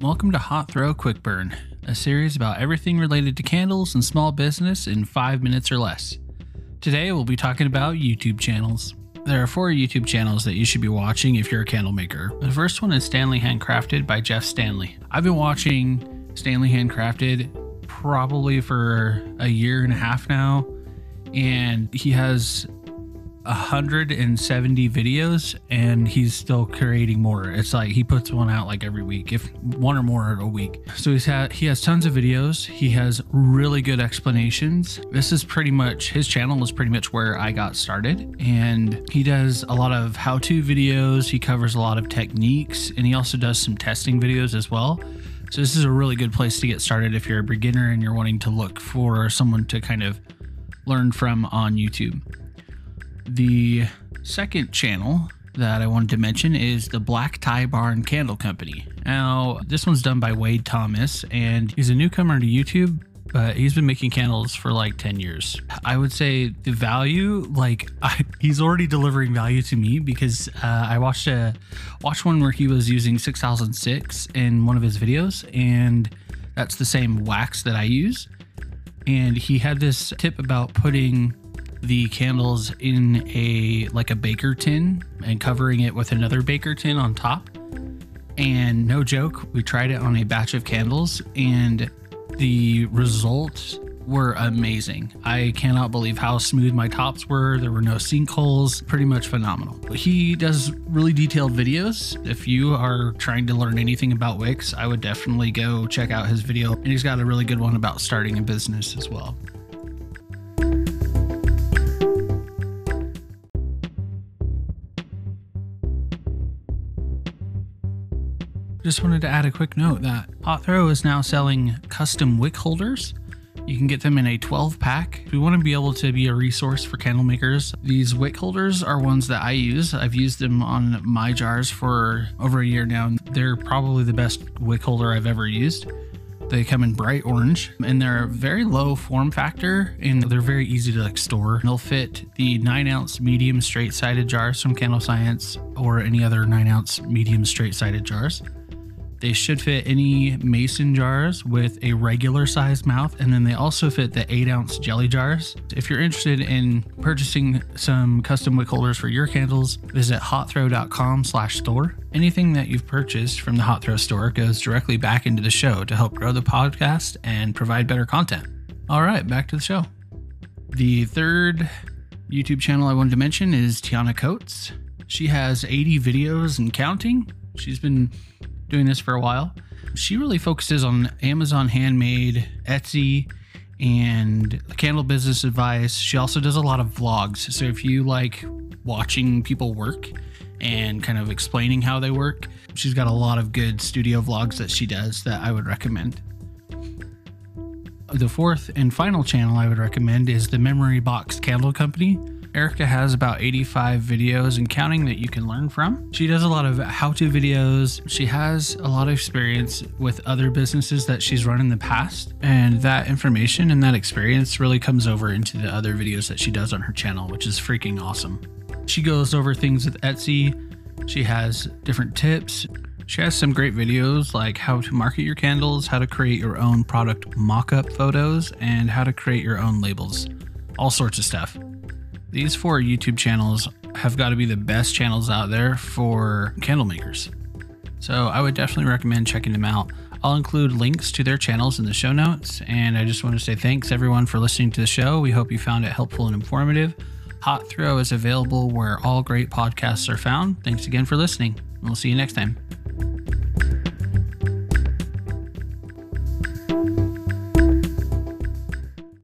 Welcome to Hot Throw Quick Burn, a series about everything related to candles and small business in 5 minutes or less. Today we'll be talking about YouTube channels. There are 4 YouTube channels that you should be watching if you're a candle maker. The first one is Stanley Handcrafted by Jeff Stanley. I've been watching Stanley Handcrafted probably for a year and a half now, and he has 170 videos and he's still creating more. It's like he puts one out like every week, if one or more a week. So he has tons of videos. He has really good explanations. This is pretty much, his channel is pretty much where I got started. And he does a lot of how-to videos. He covers a lot of techniques, and he also does some testing videos as well. So this is a really good place to get started if you're a beginner and you're wanting to look for someone to kind of learn from on YouTube. The second channel that I wanted to mention is the Black Tie Barn Candle Company. Now, this one's done by Wade Thomas, and he's a newcomer to YouTube, but he's been making candles for like 10 years. I would say the value, he's already delivering value to me, because I watched one where he was using 6006 in one of his videos, and that's the same wax that I use. And he had this tip about putting the candles in a baker tin and covering it with another baker tin on top. And no joke, we tried it on a batch of candles and the results were amazing. I cannot believe how smooth my tops were. There were no sinkholes, pretty much phenomenal. He does really detailed videos. If you are trying to learn anything about wicks, I would definitely go check out his video. And he's got a really good one about starting a business as well. Just wanted to add a quick note that Hot Throw is now selling custom wick holders. You can get them in a 12 pack. We want to be able to be a resource for candle makers. These wick holders are ones that I use. I've used them on my jars for over a year now, and they're probably the best wick holder I've ever used. They come in bright orange and they're very low form factor, and they're very easy to store. They'll fit the 9-ounce medium straight sided jars from Candle Science or any other 9-ounce medium straight sided jars. They should fit any mason jars with a regular size mouth, and then they also fit the 8-ounce jelly jars. If you're interested in purchasing some custom wick holders for your candles, visit hotthrow.com/store. Anything that you've purchased from the Hot Throw store goes directly back into the show to help grow the podcast and provide better content. All right, back to the show. The third YouTube channel I wanted to mention is Tiana Coates. She has 80 videos and counting. She's been doing this for a while. She really focuses on Amazon handmade, Etsy, and candle business advice. She also does a lot of vlogs. So if you like watching people work and kind of explaining how they work, she's got a lot of good studio vlogs that she does that I would recommend. The fourth and final channel I would recommend is the Memory Box Candle Company. Erica has about 85 videos and counting that you can learn from. She does a lot of how-to videos. She has a lot of experience with other businesses that she's run in the past, and that information and that experience really comes over into the other videos that she does on her channel, which is freaking awesome. She goes over things with Etsy. She has different tips. She has some great videos like how to market your candles, how to create your own product mock-up photos, and how to create your own labels. All sorts of stuff. These 4 YouTube channels have got to be the best channels out there for candle makers. So I would definitely recommend checking them out. I'll include links to their channels in the show notes. And I just want to say thanks everyone for listening to the show. We hope you found it helpful and informative. Hot Throw is available where all great podcasts are found. Thanks again for listening. We'll see you next time.